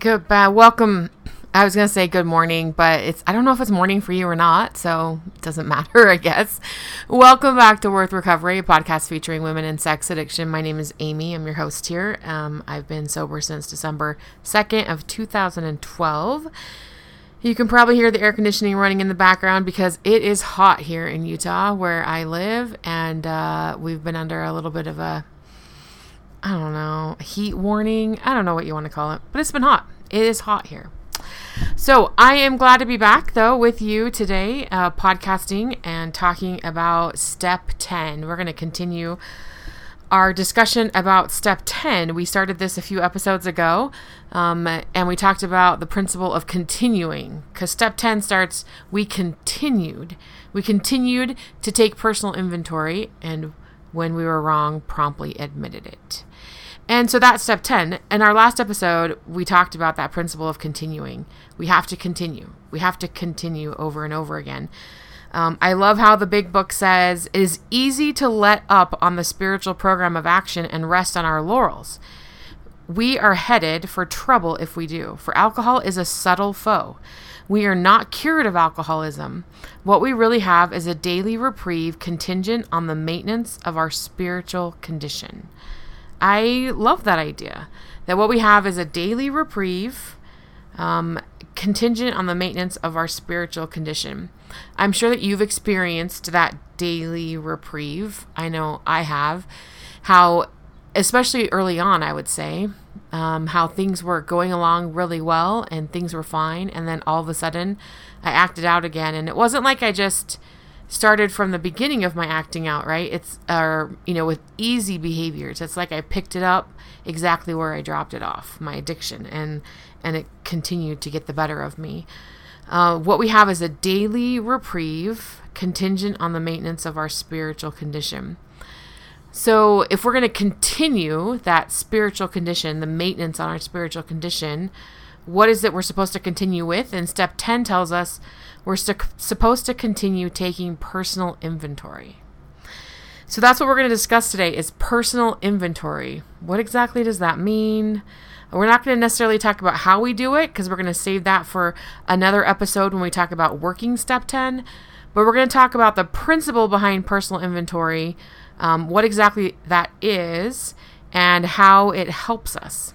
Goodbye. Welcome. I was going to say good morning, but I don't know if it's morning for you or not, so it doesn't matter, I guess. Welcome back to Worth Recovery, a podcast featuring women in sex addiction. My name is Amy. I'm your host here. I've been sober since December 2nd of 2012. You can probably hear the air conditioning running in the background because it is hot here in Utah where I live, and we've been under a little bit of a heat warning. I don't know what you want to call it, but it's been hot. It is hot here. So I am glad to be back, though, with you today, podcasting and talking about Step 10. We're going to continue our discussion about Step 10. We started this a few episodes ago, and we talked about the principle of continuing, because Step 10 starts, we continued. We continued to take personal inventory, and when we were wrong, promptly admitted it. And so that's Step 10. In our last episode, we talked about that principle of continuing. We have to continue. We have to continue over and over again. I love how the big book says, it is easy to let up on the spiritual program of action and rest on our laurels. We are headed for trouble if we do, for alcohol is a subtle foe. We are not cured of alcoholism. What we really have is a daily reprieve contingent on the maintenance of our spiritual condition. I love that idea, that what we have is a daily reprieve contingent on the maintenance of our spiritual condition. I'm sure that you've experienced that daily reprieve. I know I have. How, especially early on, I would say, how things were going along really well and things were fine. And then all of a sudden I acted out again. And it wasn't like I just started from the beginning of my acting out, right? It's, with easy behaviors. It's like I picked it up exactly where I dropped it off, my addiction, and it continued to get the better of me. What we have is a daily reprieve contingent on the maintenance of our spiritual condition. So if we're going to continue that spiritual condition, the maintenance on our spiritual condition, what is it we're supposed to continue with? And Step 10 tells us we're supposed to continue taking personal inventory. So that's what we're going to discuss today, is personal inventory. What exactly does that mean? We're not going to necessarily talk about how we do it, because we're going to save that for another episode when we talk about working Step 10. But we're going to talk about the principle behind personal inventory, what exactly that is, and how it helps us.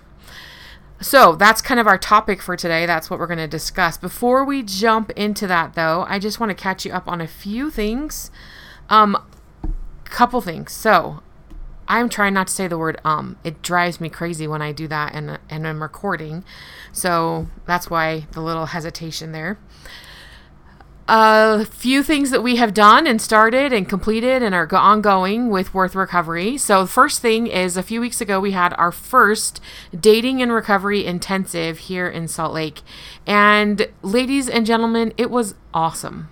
So that's kind of our topic for today. That's what we're going to discuss. Before we jump into that, though, I just want to catch you up on a few things. Couple things. So I'm trying not to say the word It drives me crazy when I do that and I'm recording. So that's why the little hesitation there. A few things that we have done and started and completed and are ongoing with Worth Recovery. So the first thing is, a few weeks ago, we had our first Dating and Recovery Intensive here in Salt Lake. And ladies and gentlemen, it was awesome.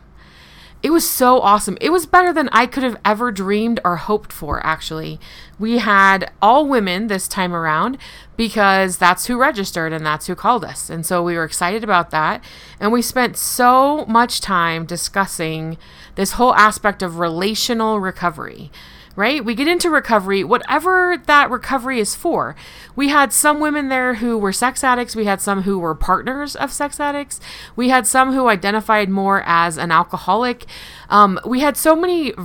It was so awesome. It was better than I could have ever dreamed or hoped for, actually. We had all women this time around because that's who registered and that's who called us. And so we were excited about that. And we spent so much time discussing this whole aspect of relational recovery, right? We get into recovery, whatever that recovery is for. We had some women there who were sex addicts. We had some who were partners of sex addicts. We had some who identified more as an alcoholic. We had so much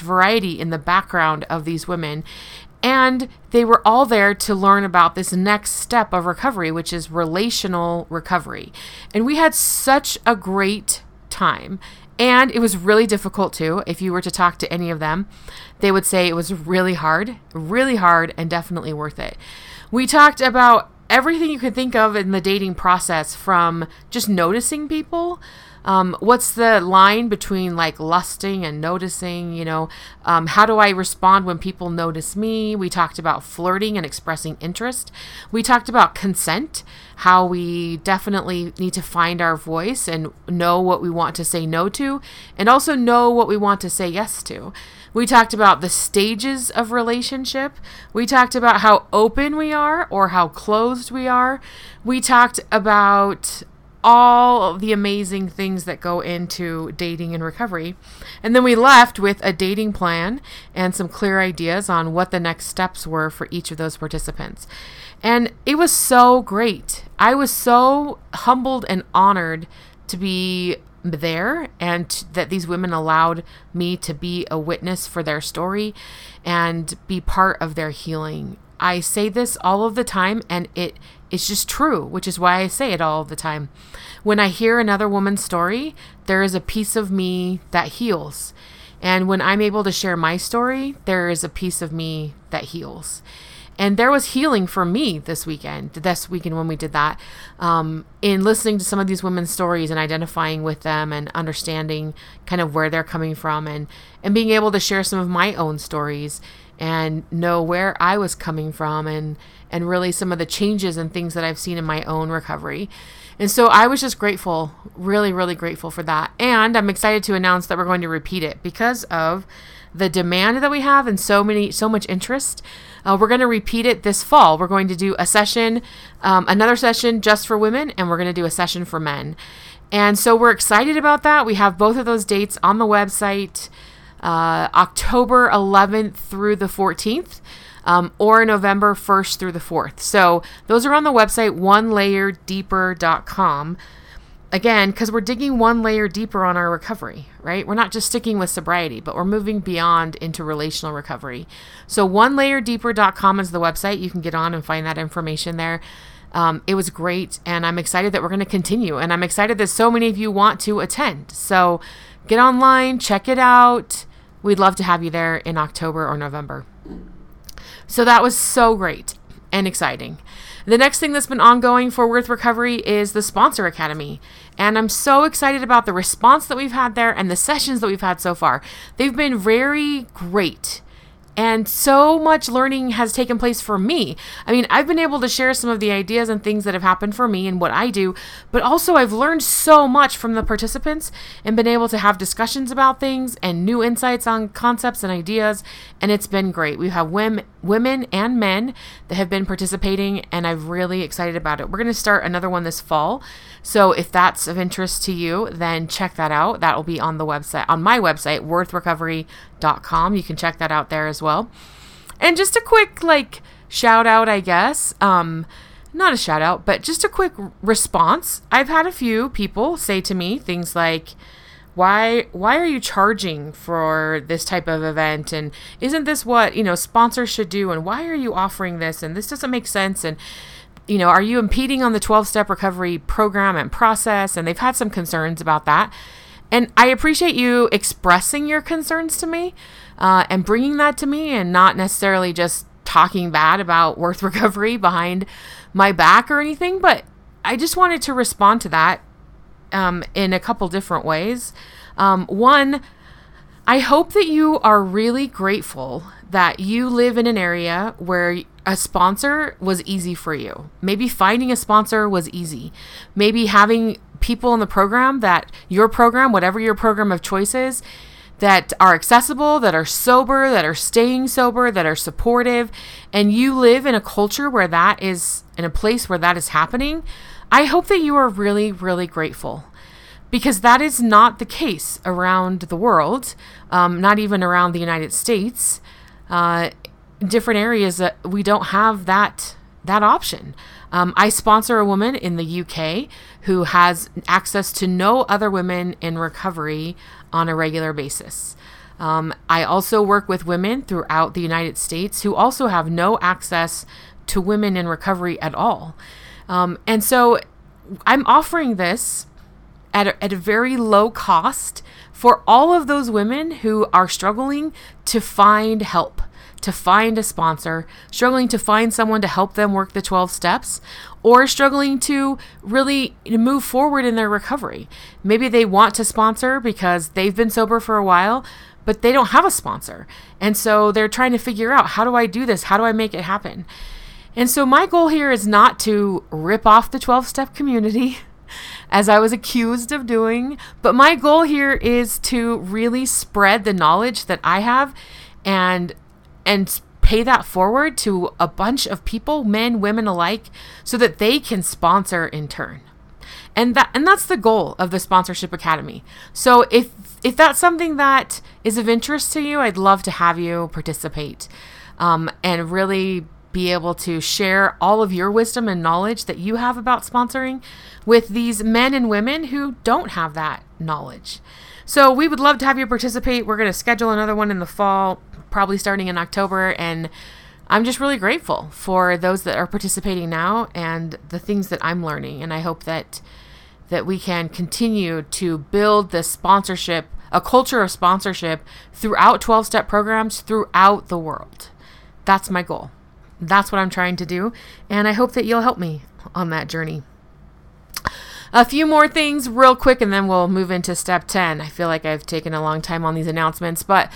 variety in the background of these women. And they were all there to learn about this next step of recovery, which is relational recovery. And we had such a great time. And it was really difficult too. If you were to talk to any of them, they would say it was really hard, and definitely worth it. We talked about everything you could think of in the dating process, from just noticing people What's the line between like lusting and noticing, you know? How do I respond when people notice me? We talked about flirting and expressing interest. We talked about consent, how we definitely need to find our voice and know what we want to say no to, and also know what we want to say yes to. We talked about the stages of relationship. We talked about how open we are or how closed we are. We talked about all the amazing things that go into dating and recovery. And then we left with a dating plan and some clear ideas on what the next steps were for each of those participants. And it was so great. I was so humbled and honored to be there and that these women allowed me to be a witness for their story and be part of their healing. I say this all of the time, and it's just true, which is why I say it all the time. When I hear another woman's story, there is a piece of me that heals. And when I'm able to share my story, there is a piece of me that heals. And there was healing for me this weekend when we did that, in listening to some of these women's stories and identifying with them and understanding kind of where they're coming from and being able to share some of my own stories and know where I was coming from and really some of the changes and things that I've seen in my own recovery. And so I was just grateful, really, really grateful for that. And I'm excited to announce that we're going to repeat it because of the demand that we have and so much interest. We're going to repeat it this fall. We're going to do a session, another session just for women, and we're going to do a session for men. And so we're excited about that. We have both of those dates on the website, October 11th through the 14th. Or November 1st through the 4th. So those are on the website, onelayer deeper.com. Again, because we're digging one layer deeper on our recovery, right? We're not just sticking with sobriety, but we're moving beyond into relational recovery. So onelayer deeper.com is the website. You can get on and find that information there. It was great, and I'm excited that we're going to continue, and I'm excited that so many of you want to attend. So get online, check it out. We'd love to have you there in October or November. So that was so great and exciting. The next thing that's been ongoing for Worth Recovery is the Sponsor Academy. And I'm so excited about the response that we've had there and the sessions that we've had so far. They've been very great. And so much learning has taken place for me. I mean, I've been able to share some of the ideas and things that have happened for me and what I do, but also I've learned so much from the participants and been able to have discussions about things and new insights on concepts and ideas. And it's been great. We have women and men that have been participating, and I'm really excited about it. We're going to start another one this fall. So if that's of interest to you, then check that out. That will be on the website, on my website, worthrecovery.com. You can check that out there as well. And just a quick shout out, I guess, not a shout out, but just a quick response. I've had a few people say to me things like, why are you charging for this type of event? And isn't this what, sponsors should do? And why are you offering this? And this doesn't make sense. And, are you impeding on the 12-step recovery program and process? And they've had some concerns about that. And I appreciate you expressing your concerns to me and bringing that to me and not necessarily just talking bad about Worth Recovery behind my back or anything. But I just wanted to respond to that in a couple different ways. One, I hope that you are really grateful that you live in an area where a sponsor was easy for you. Maybe finding a sponsor was easy. Maybe having people in the program that your program, whatever your program of choice is, that are accessible, that are sober, that are staying sober, that are supportive, and you live in a culture where that is, in a place where that is happening, I hope that you are really, really grateful, because that is not the case around the world, not even around the United States. Different areas that we don't have that option. I sponsor a woman in the UK who has access to no other women in recovery on a regular basis. I also work with women throughout the United States who also have no access to women in recovery at all. And so I'm offering this at a very low cost for all of those women who are struggling to find help, to find a sponsor, struggling to find someone to help them work the 12 steps, or struggling to really move forward in their recovery. Maybe they want to sponsor because they've been sober for a while, but they don't have a sponsor. And so they're trying to figure out, how do I do this? How do I make it happen? And so my goal here is not to rip off the 12-step community, as I was accused of doing, but my goal here is to really spread the knowledge that I have and pay that forward to a bunch of people, men, women alike, so that they can sponsor in turn. And that's the goal of the Sponsorship Academy. So if that's something that is of interest to you, I'd love to have you participate and really be able to share all of your wisdom and knowledge that you have about sponsoring with these men and women who don't have that knowledge. So we would love to have you participate. We're going to schedule another one in the fall, probably starting in October. And I'm just really grateful for those that are participating now and the things that I'm learning. And I hope that we can continue to build this sponsorship, a culture of sponsorship throughout 12-step programs throughout the world. That's my goal. That's what I'm trying to do, and I hope that you'll help me on that journey. A few more things real quick, and then we'll move into step 10. I feel like I've taken a long time on these announcements, but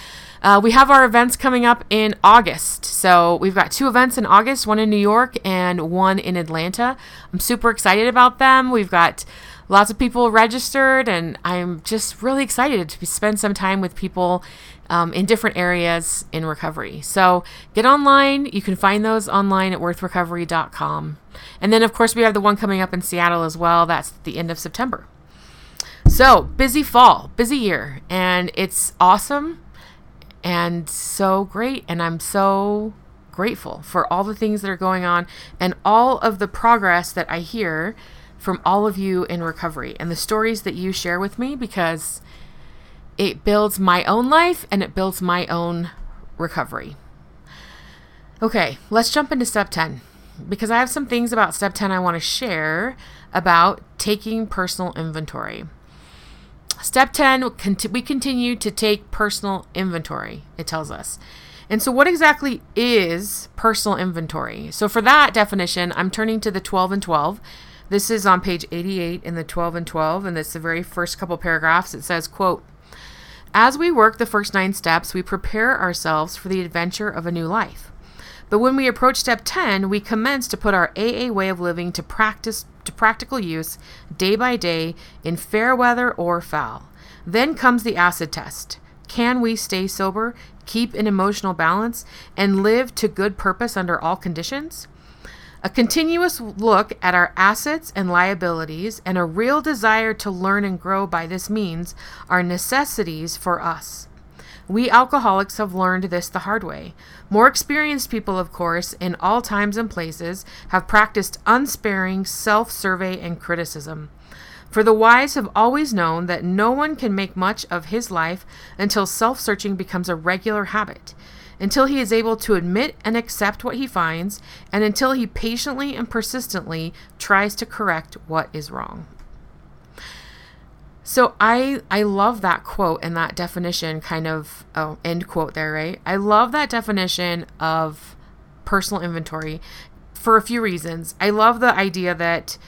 we have our events coming up in August. So we've got 2 events in August, one in New York and one in Atlanta. I'm super excited about them. We've got lots of people registered, and I'm just really excited to spend some time with people in different areas in recovery. So get online. You can find those online at worthrecovery.com. And then, of course, we have the one coming up in Seattle as well. That's at the end of September. So busy fall, busy year, and it's awesome and so great. And I'm so grateful for all the things that are going on and all of the progress that I hear from all of you in recovery and the stories that you share with me, because it builds my own life and it builds my own recovery. Okay, let's jump into step 10, because I have some things about step 10 I want to share about taking personal inventory. Step 10, we continue to take personal inventory, it tells us. And so what exactly is personal inventory? So for that definition, I'm turning to the 12 and 12. This is on page 88 in the 12 and 12, and it's the very first couple paragraphs. It says, quote, "As we work the first 9 steps, we prepare ourselves for the adventure of a new life. But when we approach step 10, we commence to put our AA way of living to practical use day by day in fair weather or foul. Then comes the acid test. Can we stay sober, keep an emotional balance, and live to good purpose under all conditions? A continuous look at our assets and liabilities and a real desire to learn and grow by this means are necessities for us. We alcoholics have learned this the hard way. More experienced people, of course, in all times and places, have practiced unsparing self-survey and criticism. For the wise have always known that no one can make much of his life until self-searching becomes a regular habit, until he is able to admit and accept what he finds, and until he patiently and persistently tries to correct what is wrong." So I love that quote and that definition, kind of end quote there, right? I love that definition of personal inventory for a few reasons. I love the idea that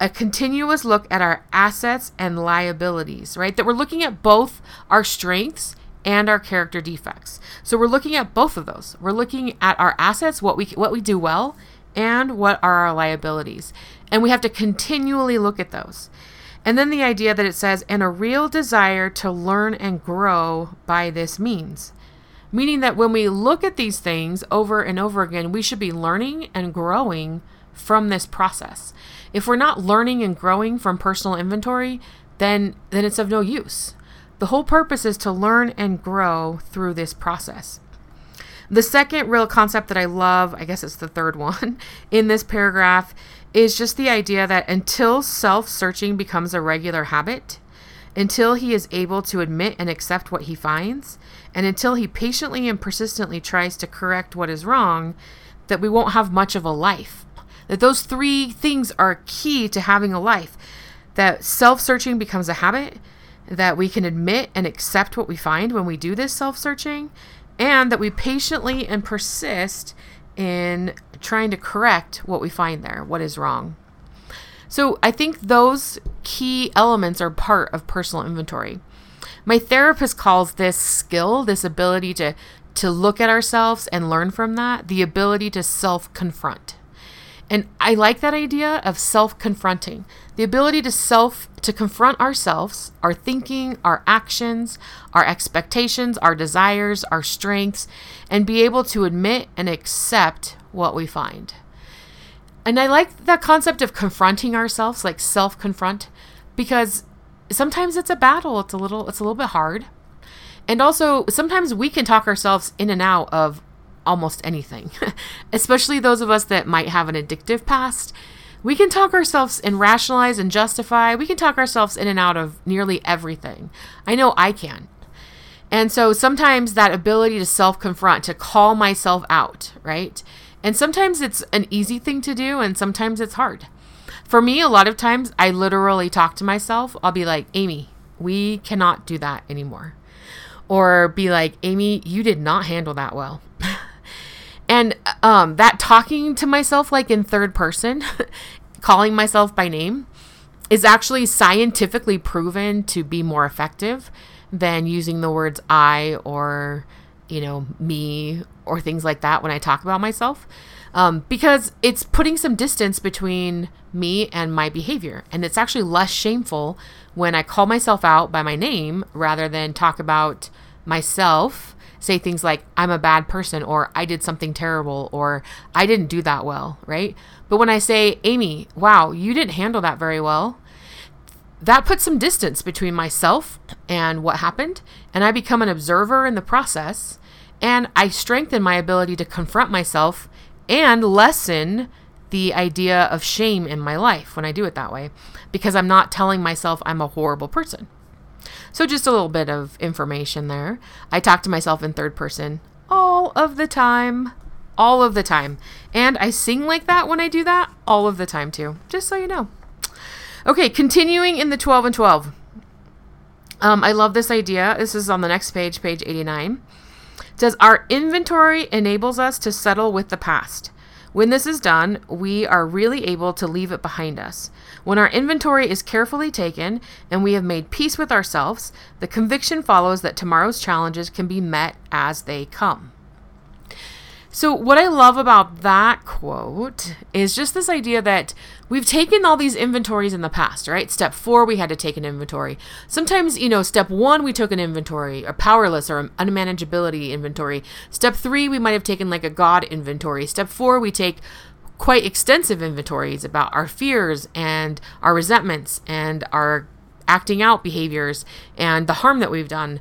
a continuous look at our assets and liabilities, right? That we're looking at both our strengths and our character defects. So we're looking at both of those. We're looking at our assets, what we do well, and what are our liabilities. And we have to continually look at those. And then the idea that it says, and a real desire to learn and grow by this means. Meaning that when we look at these things over and over again, we should be learning and growing from this process. If we're not learning and growing from personal inventory, then it's of no use. The whole purpose is to learn and grow through this process. The second real concept that I love, I guess it's the third one in this paragraph, is just the idea that until self-searching becomes a regular habit, until he is able to admit and accept what he finds, and until he patiently and persistently tries to correct what is wrong, that we won't have much of a life. That those 3 things are key to having a life. That self-searching becomes a habit, that we can admit and accept what we find when we do this self-searching, and that we patiently and persist in trying to correct what we find there, what is wrong. So I think those key elements are part of personal inventory. My therapist calls this skill, this ability to look at ourselves and learn from that, the ability to self-confront. And I like that idea of self-confronting, the ability to confront ourselves, our thinking, our actions, our expectations, our desires, our strengths, and be able to admit and accept what we find. And I like that concept of confronting ourselves, like self-confront, because sometimes it's a battle. It's a little bit hard. And also sometimes we can talk ourselves in and out of almost anything, especially those of us that might have an addictive past. We can talk ourselves and rationalize and justify. We can talk ourselves in and out of nearly everything. I know I can. And so sometimes that ability to self-confront, to call myself out, right? And sometimes it's an easy thing to do, and sometimes it's hard. For me, a lot of times I literally talk to myself. I'll be like, Amy, we cannot do that anymore. Or be like, Amy, you did not handle that well. And that talking to myself like in third person, calling myself by name, is actually scientifically proven to be more effective than using the words I or, me or things like that when I talk about myself. Because it's putting some distance between me and my behavior. And it's actually less shameful when I call myself out by my name rather than talk about myself. Say things like, I'm a bad person, or I did something terrible, or I didn't do that well, right? But when I say, Amy, wow, you didn't handle that very well, that puts some distance between myself and what happened, and I become an observer in the process, and I strengthen my ability to confront myself and lessen the idea of shame in my life when I do it that way, because I'm not telling myself I'm a horrible person. So just a little bit of information there. I talk to myself in third person all of the time. And I sing like that when I do that all of the time too, just so you know. Okay, continuing in the 12 and 12. I love this idea. This is on the next page, page 89. It says, our inventory enables us to settle with the past. When this is done, we are really able to leave it behind us. When our inventory is carefully taken and we have made peace with ourselves, the conviction follows that tomorrow's challenges can be met as they come. So what I love about that quote is just this idea that we've taken all these inventories in the past, right? Step 4, we had to take an inventory. Sometimes, step 1, we took an inventory, or powerless or unmanageability inventory. Step 3, we might have taken like a God inventory. Step 4, we take quite extensive inventories about our fears and our resentments and our acting out behaviors and the harm that we've done.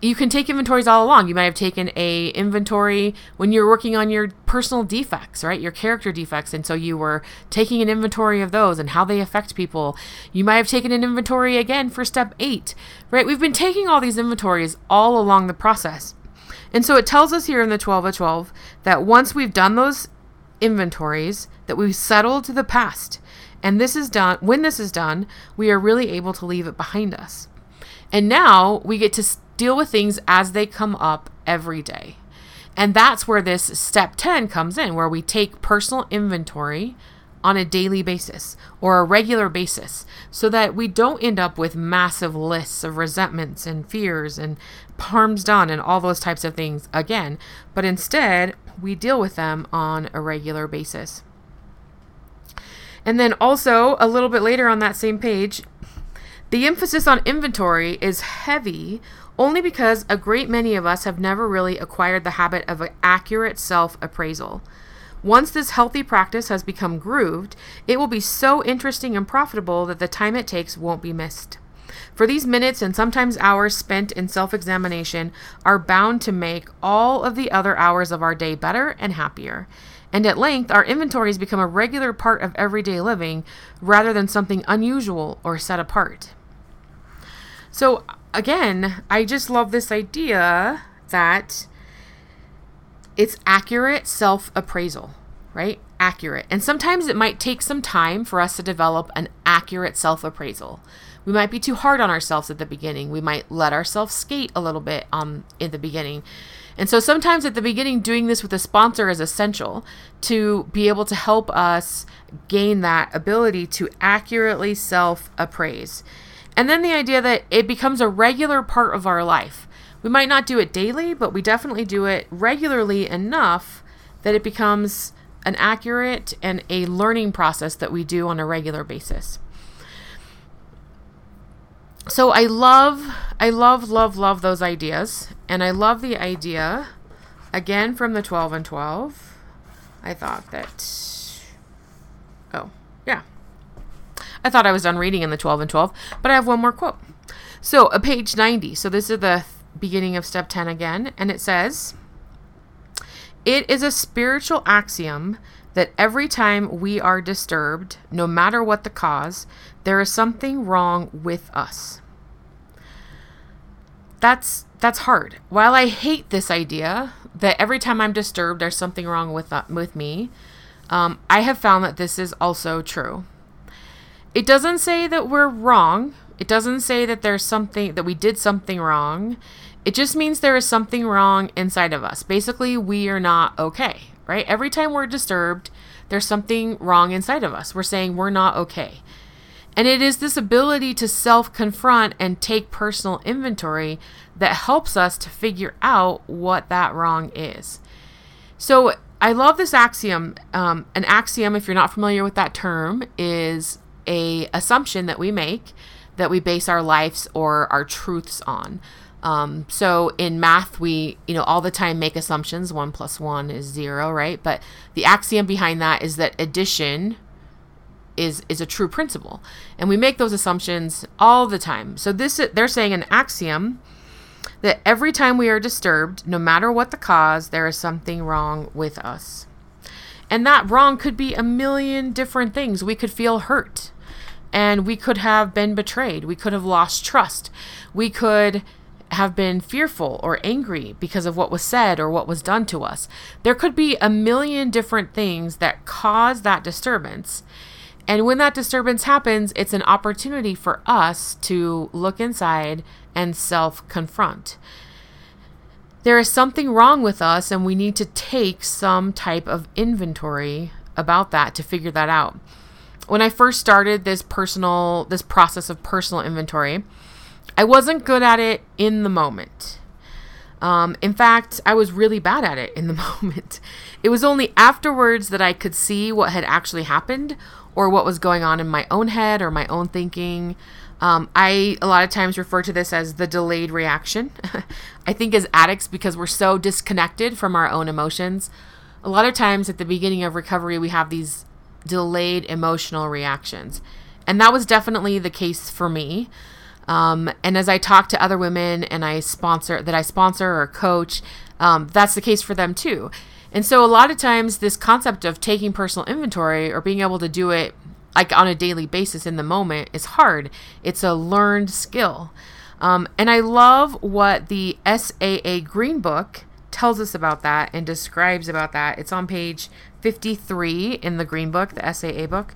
You can take inventories all along. You might have taken a inventory when you're working on your personal defects, right? Your character defects. And so you were taking an inventory of those and how they affect people. You might have taken an inventory again for step 8, right? We've been taking all these inventories all along the process. And so it tells us here in the 12 of 12 that once we've done those inventories, that we've settled to the past. And this is done. When this is done, we are really able to leave it behind us. And now we get to deal with things as they come up every day. And that's where this step 10 comes in, where we take personal inventory on a daily basis or a regular basis so that we don't end up with massive lists of resentments and fears and harms done and all those types of things again. But instead, we deal with them on a regular basis. And then also a little bit later on that same page, the emphasis on inventory is heavy only because a great many of us have never really acquired the habit of an accurate self-appraisal. Once this healthy practice has become grooved, it will be so interesting and profitable that the time it takes won't be missed. For these minutes and sometimes hours spent in self-examination are bound to make all of the other hours of our day better and happier. And at length, our inventories become a regular part of everyday living rather than something unusual or set apart. So again, I just love this idea that it's accurate self-appraisal, right? Accurate. And sometimes it might take some time for us to develop an accurate self-appraisal. We might be too hard on ourselves at the beginning. We might let ourselves skate a little bit in the beginning. And so sometimes at the beginning, doing this with a sponsor is essential to be able to help us gain that ability to accurately self-appraise. And then the idea that it becomes a regular part of our life. We might not do it daily, but we definitely do it regularly enough that it becomes an accurate and a learning process that we do on a regular basis. So I love those ideas. And I love the idea, again, from the 12 and 12. I thought I was done reading in the 12 and 12, but I have one more quote. So page 90. So this is the beginning of step 10 again. And it says, "It is a spiritual axiom that every time we are disturbed, no matter what the cause, there is something wrong with us." That's hard. While I hate this idea that every time I'm disturbed, there's something wrong with me, I have found that this is also true. It doesn't say that we're wrong. It doesn't say that there's something, that we did something wrong. It just means there is something wrong inside of us. Basically, we are not okay, right? Every time we're disturbed, there's something wrong inside of us. We're saying we're not okay. And it is this ability to self-confront and take personal inventory that helps us to figure out what that wrong is. So I love this axiom. An axiom, if you're not familiar with that term, is an assumption that we make, that we base our lives or our truths on. So in math, we, all the time make assumptions. 1 + 1 is 0, right? But the axiom behind that is that addition is a true principle. And we make those assumptions all the time. So they're saying an axiom that every time we are disturbed, no matter what the cause, there is something wrong with us. And that wrong could be a million different things. We could feel hurt, and we could have been betrayed. We could have lost trust. We could have been fearful or angry because of what was said or what was done to us. There could be a million different things that cause that disturbance. And when that disturbance happens, it's an opportunity for us to look inside and self-confront. There is something wrong with us, and we need to take some type of inventory about that to figure that out. When I first started this process of personal inventory, I wasn't good at it in the moment. In fact, I was really bad at it in the moment. It was only afterwards that I could see what had actually happened or what was going on in my own head or my own thinking. I a lot of times refer to this as the delayed reaction. I think as addicts, because we're so disconnected from our own emotions, a lot of times at the beginning of recovery, we have these delayed emotional reactions. And that was definitely the case for me. And as I talk to other women and I sponsor or coach, that's the case for them too. And so a lot of times this concept of taking personal inventory or being able to do it like on a daily basis in the moment is hard. It's a learned skill. And I love what the SAA Green Book tells us about that and describes about that. It's on page 53 in the Green Book, the SAA book.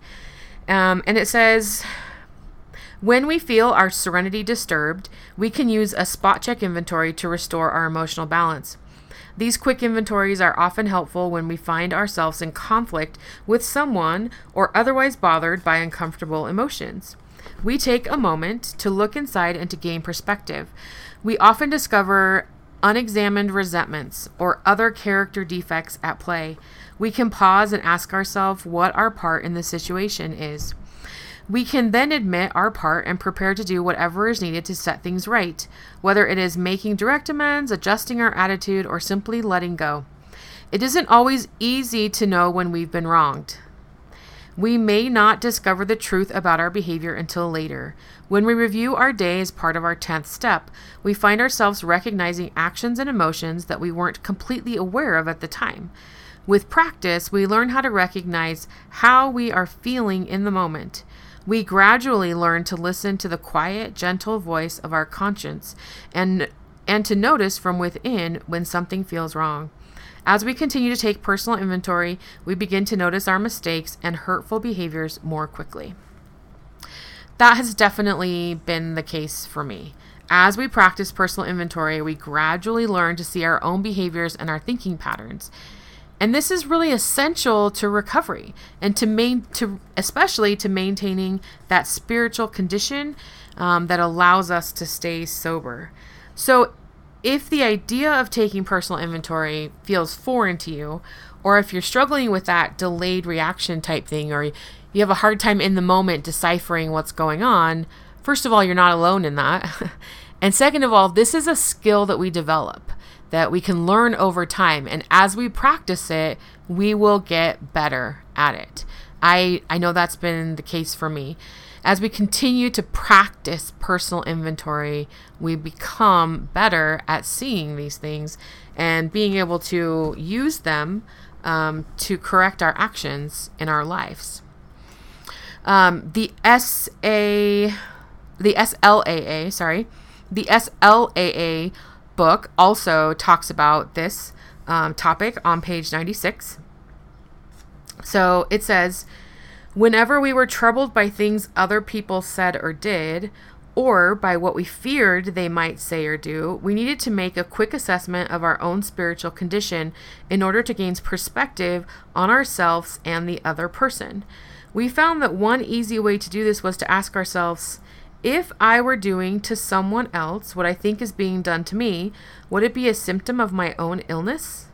And it says, "When we feel our serenity disturbed, we can use a spot check inventory to restore our emotional balance. These quick inventories are often helpful when we find ourselves in conflict with someone or otherwise bothered by uncomfortable emotions. We take a moment to look inside and to gain perspective. We often discover unexamined resentments or other character defects at play. We can pause and ask ourselves what our part in the situation is. We can then admit our part and prepare to do whatever is needed to set things right, whether it is making direct amends, adjusting our attitude, or simply letting go. It isn't always easy to know when we've been wronged. We may not discover the truth about our behavior until later. When we review our day as part of our 10th step, we find ourselves recognizing actions and emotions that we weren't completely aware of at the time. With practice, we learn how to recognize how we are feeling in the moment. We gradually learn to listen to the quiet, gentle voice of our conscience and to notice from within when something feels wrong. As we continue to take personal inventory, we begin to notice our mistakes and hurtful behaviors more quickly." That has definitely been the case for me. As we practice personal inventory, we gradually learn to see our own behaviors and our thinking patterns. And this is really essential to recovery and especially to maintaining that spiritual condition that allows us to stay sober. So if the idea of taking personal inventory feels foreign to you, or if you're struggling with that delayed reaction type thing, or you have a hard time in the moment deciphering what's going on, first of all, you're not alone in that. And second of all, this is a skill that we develop, that we can learn over time. And as we practice it, we will get better at it. I know that's been the case for me. As we continue to practice personal inventory, we become better at seeing these things and being able to use them to correct our actions in our lives. The SLAA book also talks about this topic on page 96. So it says, whenever we were troubled by things other people said or did, or by what we feared they might say or do, we needed to make a quick assessment of our own spiritual condition in order to gain perspective on ourselves and the other person. We found that one easy way to do this was to ask ourselves, if I were doing to someone else what I think is being done to me, would it be a symptom of my own illness?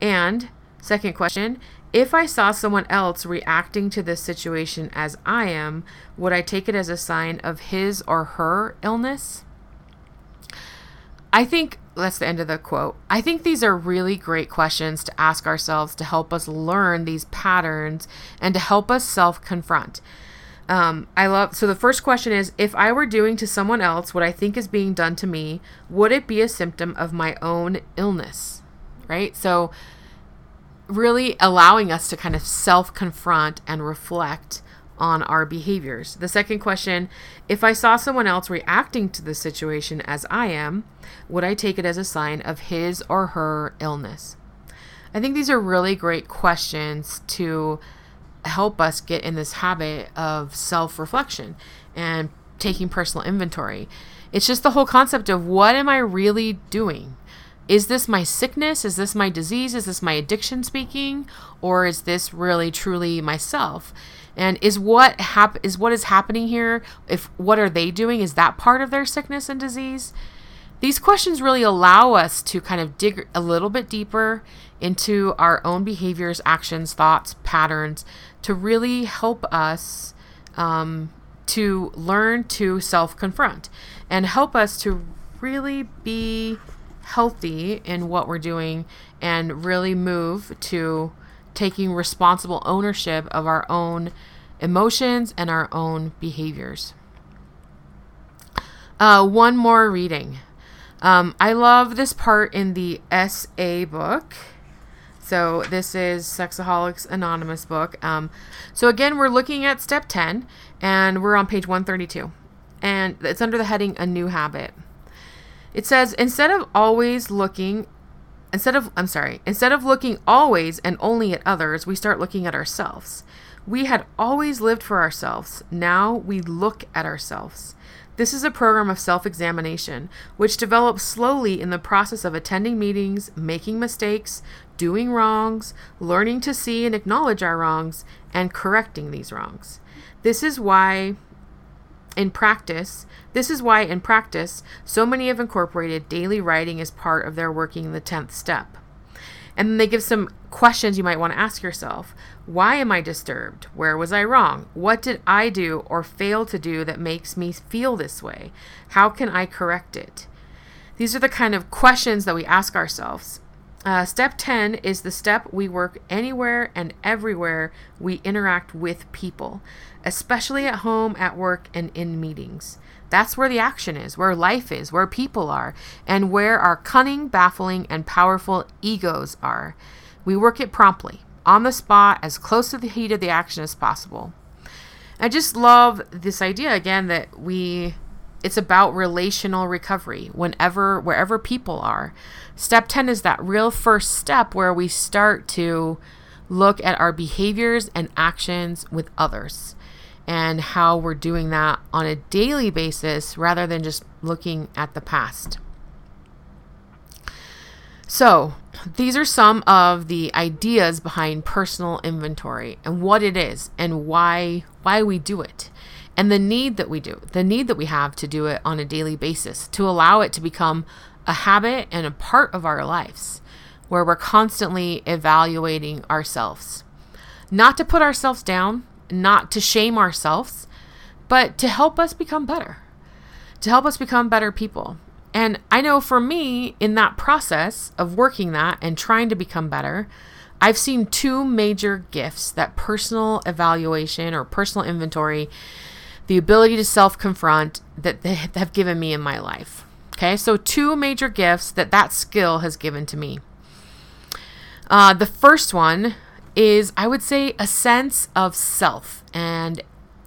And, second question, if I saw someone else reacting to this situation as I am, would I take it as a sign of his or her illness? I think that's the end of the quote. I think these are really great questions to ask ourselves to help us learn these patterns and to help us self-confront. So the first question is, if I were doing to someone else what I think is being done to me, would it be a symptom of my own illness? Right? So really allowing us to kind of self-confront and reflect on our behaviors. The second question, if I saw someone else reacting to the situation as I am, would I take it as a sign of his or her illness? I think these are really great questions to help us get in this habit of self-reflection and taking personal inventory. It's just the whole concept of, what am I really doing? Is this my sickness? Is this my disease? Is this my addiction speaking? Or is this really truly myself? And is what is happening here, if what are they doing, is that part of their sickness and disease? These questions really allow us to kind of dig a little bit deeper into our own behaviors, actions, thoughts, patterns, to really help us to learn to self-confront and help us to really be healthy in what we're doing and really move to taking responsible ownership of our own emotions and our own behaviors. One more reading. I love this part in the SA book. So this is Sexaholics Anonymous book. So again, we're looking at step 10 and we're on page 132, and it's under the heading, a new habit. It says, instead of looking always and only at others, we start looking at ourselves. We had always lived for ourselves. Now we look at ourselves. This is a program of self-examination, which develops slowly in the process of attending meetings, making mistakes, doing wrongs, learning to see and acknowledge our wrongs, and correcting these wrongs. This is why in practice, so many have incorporated daily writing as part of their working the 10th step. And then they give some questions you might want to ask yourself. Why am I disturbed? Where was I wrong? What did I do or fail to do that makes me feel this way? How can I correct it? These are the kind of questions that we ask ourselves. Step 10 is the step we work anywhere and everywhere we interact with people, especially at home, at work, and in meetings. That's where the action is, where life is, where people are, and where our cunning, baffling, and powerful egos are. We work it promptly, on the spot, as close to the heat of the action as possible. I just love this idea, again, that it's about relational recovery wherever people are. Step 10 is that real first step where we start to look at our behaviors and actions with others, and how we're doing that on a daily basis rather than just looking at the past. So these are some of the ideas behind personal inventory and what it is and why we do it and the need that we have to do it on a daily basis, to allow it to become a habit and a part of our lives where we're constantly evaluating ourselves, not to put ourselves down, not to shame ourselves, but to help us become better, to help us become better people. And I know for me, in that process of working that and trying to become better, I've seen two major gifts that personal evaluation or personal inventory, the ability to self-confront, that they have given me in my life. Okay, so two major gifts that skill has given to me. The first one is, I would say, a sense of self, and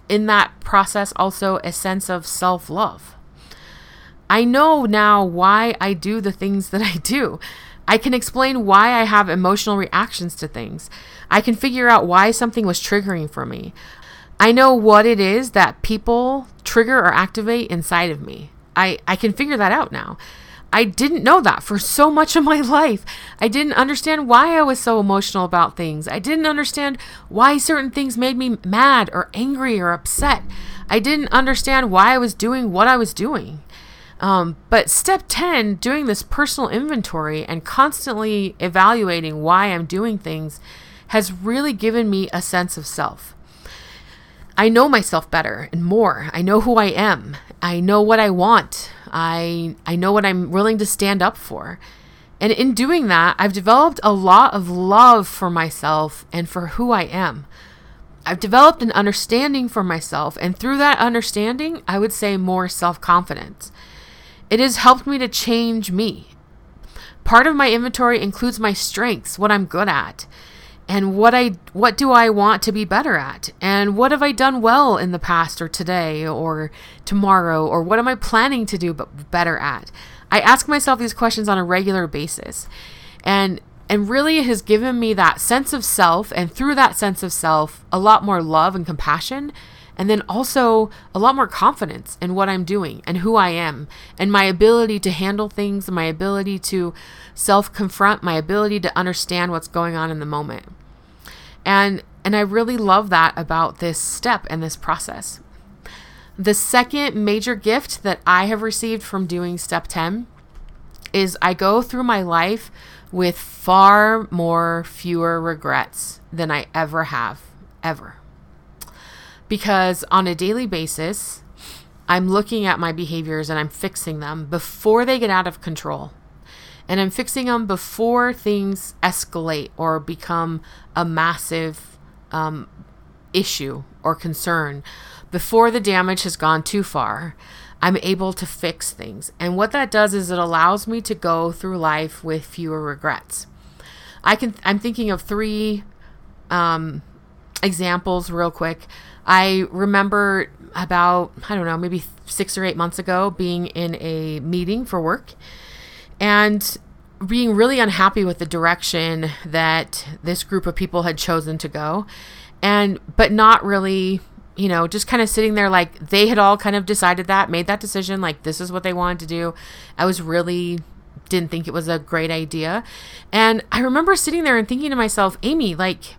in that process also a sense of self-love. I know now why I do the things that I do. I can explain why I have emotional reactions to things. I can figure out why something was triggering for me. I know what it is that people trigger or activate inside of me. I can figure that out now. I didn't know that for so much of my life. I didn't understand why I was so emotional about things. I didn't understand why certain things made me mad or angry or upset. I didn't understand why I was doing what I was doing. But step 10, doing this personal inventory and constantly evaluating why I'm doing things, has really given me a sense of self. I know myself better and more. I know who I am. I know what I want. I know what I'm willing to stand up for. And in doing that, I've developed a lot of love for myself and for who I am. I've developed an understanding for myself. And through that understanding, I would say more self-confidence. It has helped me to change me. Part of my inventory includes my strengths, what I'm good at, and what do I want to be better at, and what have I done well in the past or today or tomorrow, or what am I planning to do but better at. I ask myself these questions on a regular basis, and really it has given me that sense of self, and through that sense of self, a lot more love and compassion. And then also a lot more confidence in what I'm doing and who I am and my ability to handle things, my ability to self-confront, my ability to understand what's going on in the moment. And I really love that about this step and this process. The second major gift that I have received from doing step 10 is I go through my life with fewer regrets than I ever have, ever. Because on a daily basis, I'm looking at my behaviors and I'm fixing them before they get out of control. And I'm fixing them before things escalate or become a massive issue or concern. Before the damage has gone too far, I'm able to fix things. And what that does is it allows me to go through life with fewer regrets. I'm thinking of three examples real quick. I remember about, maybe 6 or 8 months ago, being in a meeting for work and being really unhappy with the direction that this group of people had chosen to go. But not really, just kind of sitting there like they had all kind of decided that, made that decision, like this is what they wanted to do. I was really didn't think it was a great idea. And I remember sitting there and thinking to myself, Amy, like,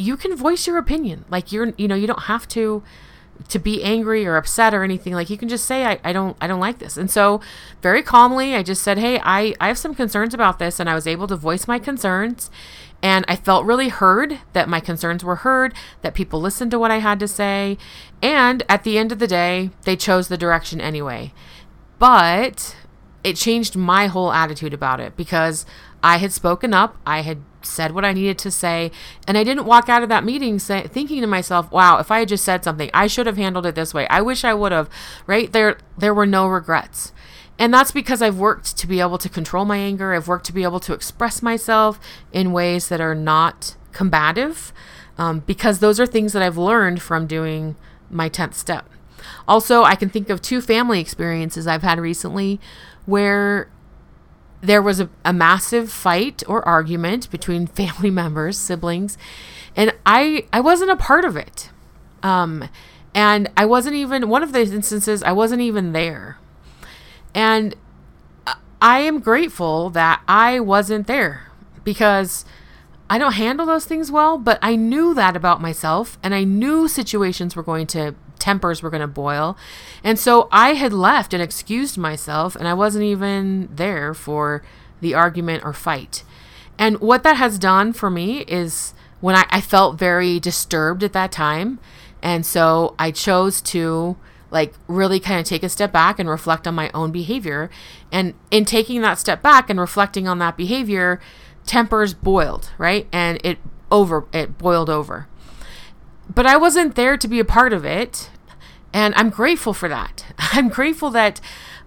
You can voice your opinion. Like you don't have to be angry or upset or anything. Like you can just say, I don't like this. And so very calmly, I just said, hey, I have some concerns about this. And I was able to voice my concerns, and I felt really heard, that my concerns were heard, that people listened to what I had to say. And at the end of the day, they chose the direction anyway, but it changed my whole attitude about it because I had spoken up. I had said what I needed to say. And I didn't walk out of that meeting thinking to myself, wow, if I had just said something, I should have handled it this way. I wish I would have, right? There were no regrets. And that's because I've worked to be able to control my anger. I've worked to be able to express myself in ways that are not combative, because those are things that I've learned from doing my 10th step. Also, I can think of two family experiences I've had recently where there was a massive fight or argument between family members, siblings, and I wasn't a part of it. And I wasn't even, one of the instances, I wasn't even there. And I am grateful that I wasn't there, because I don't handle those things well, but I knew that about myself, and I knew tempers were going to boil. And so I had left and excused myself, and I wasn't even there for the argument or fight. And what that has done for me is when I felt very disturbed at that time. And so I chose to really kind of take a step back and reflect on my own behavior. And in taking that step back and reflecting on that behavior, tempers boiled, right? And it boiled over. But I wasn't there to be a part of it. And I'm grateful for that. I'm grateful that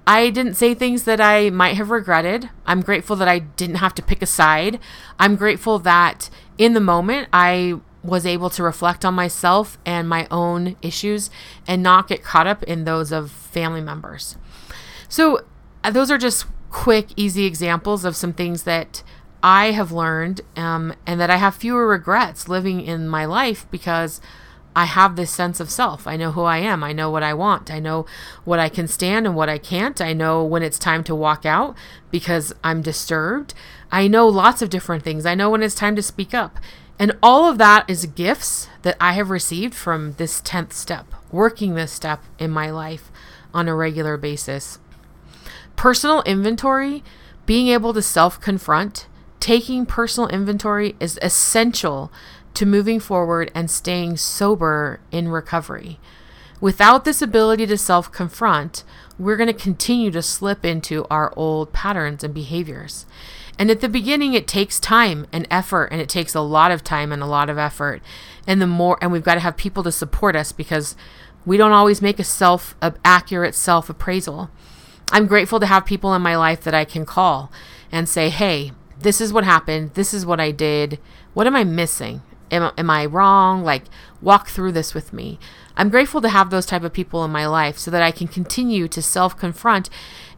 I didn't say things that I might have regretted. I'm grateful that I didn't have to pick a side. I'm grateful that in the moment I was able to reflect on myself and my own issues and not get caught up in those of family members. So those are just quick, easy examples of some things that I have learned, and that I have fewer regrets living in my life because I have this sense of self. I know who I am. I know what I want. I know what I can stand and what I can't. I know when it's time to walk out because I'm disturbed. I know lots of different things. I know when it's time to speak up. And all of that is gifts that I have received from this 10th step, working this step in my life on a regular basis. Personal inventory, being able to self-confront, taking personal inventory is essential to moving forward and staying sober in recovery. Without this ability to self-confront, we're going to continue to slip into our old patterns and behaviors. And at the beginning, it takes time and effort, and it takes a lot of time and a lot of effort. And we've got to have people to support us because we don't always make an accurate self-appraisal. I'm grateful to have people in my life that I can call and say, hey, this is what happened. This is what I did. What am I missing? Am I wrong? Walk through this with me. I'm grateful to have those type of people in my life so that I can continue to self-confront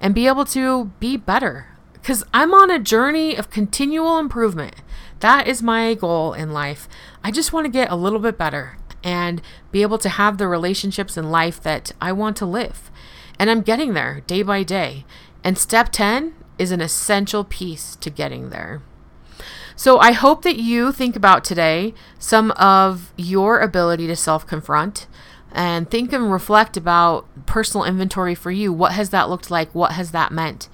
and be able to be better, because I'm on a journey of continual improvement. That is my goal in life. I just want to get a little bit better and be able to have the relationships in life that I want to live. And I'm getting there day by day. And step 10 is an essential piece to getting there. So I hope that you think about today some of your ability to self-confront and think and reflect about personal inventory for you. What has that looked like? What has that meant?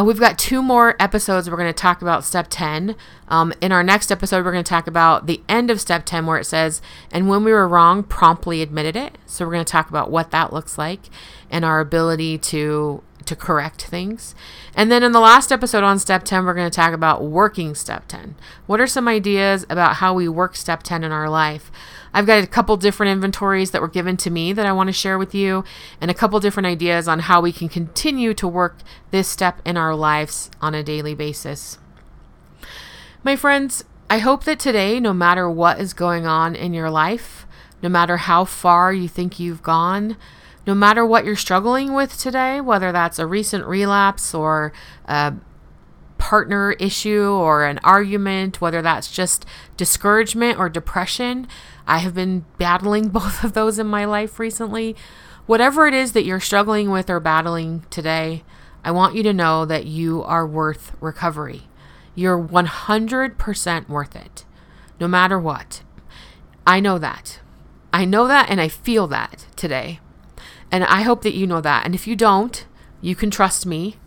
We've got 2 more episodes. We're going to talk about step 10. In our next episode, we're going to talk about the end of step 10, where it says, and when we were wrong, promptly admitted it. So we're going to talk about what that looks like and our ability to correct things. And then in the last episode on step 10, we're going to talk about working step 10. What are some ideas about how we work step 10 in our life? I've got a couple different inventories that were given to me that I want to share with you, and a couple different ideas on how we can continue to work this step in our lives on a daily basis. My friends, I hope that today, no matter what is going on in your life, no matter how far you think you've gone, no matter what you're struggling with today, whether that's a recent relapse or a partner issue or an argument, whether that's just discouragement or depression, I have been battling both of those in my life recently. Whatever it is that you're struggling with or battling today, I want you to know that you are worth recovery. You're 100% worth it, no matter what. I know that. I know that, and I feel that today. And I hope that you know that. And if you don't, you can trust me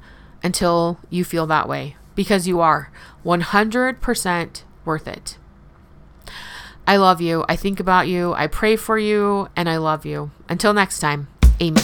until you feel that way, because you are 100% worth it. I love you. I think about you. I pray for you, and I love you. Until next time, amen.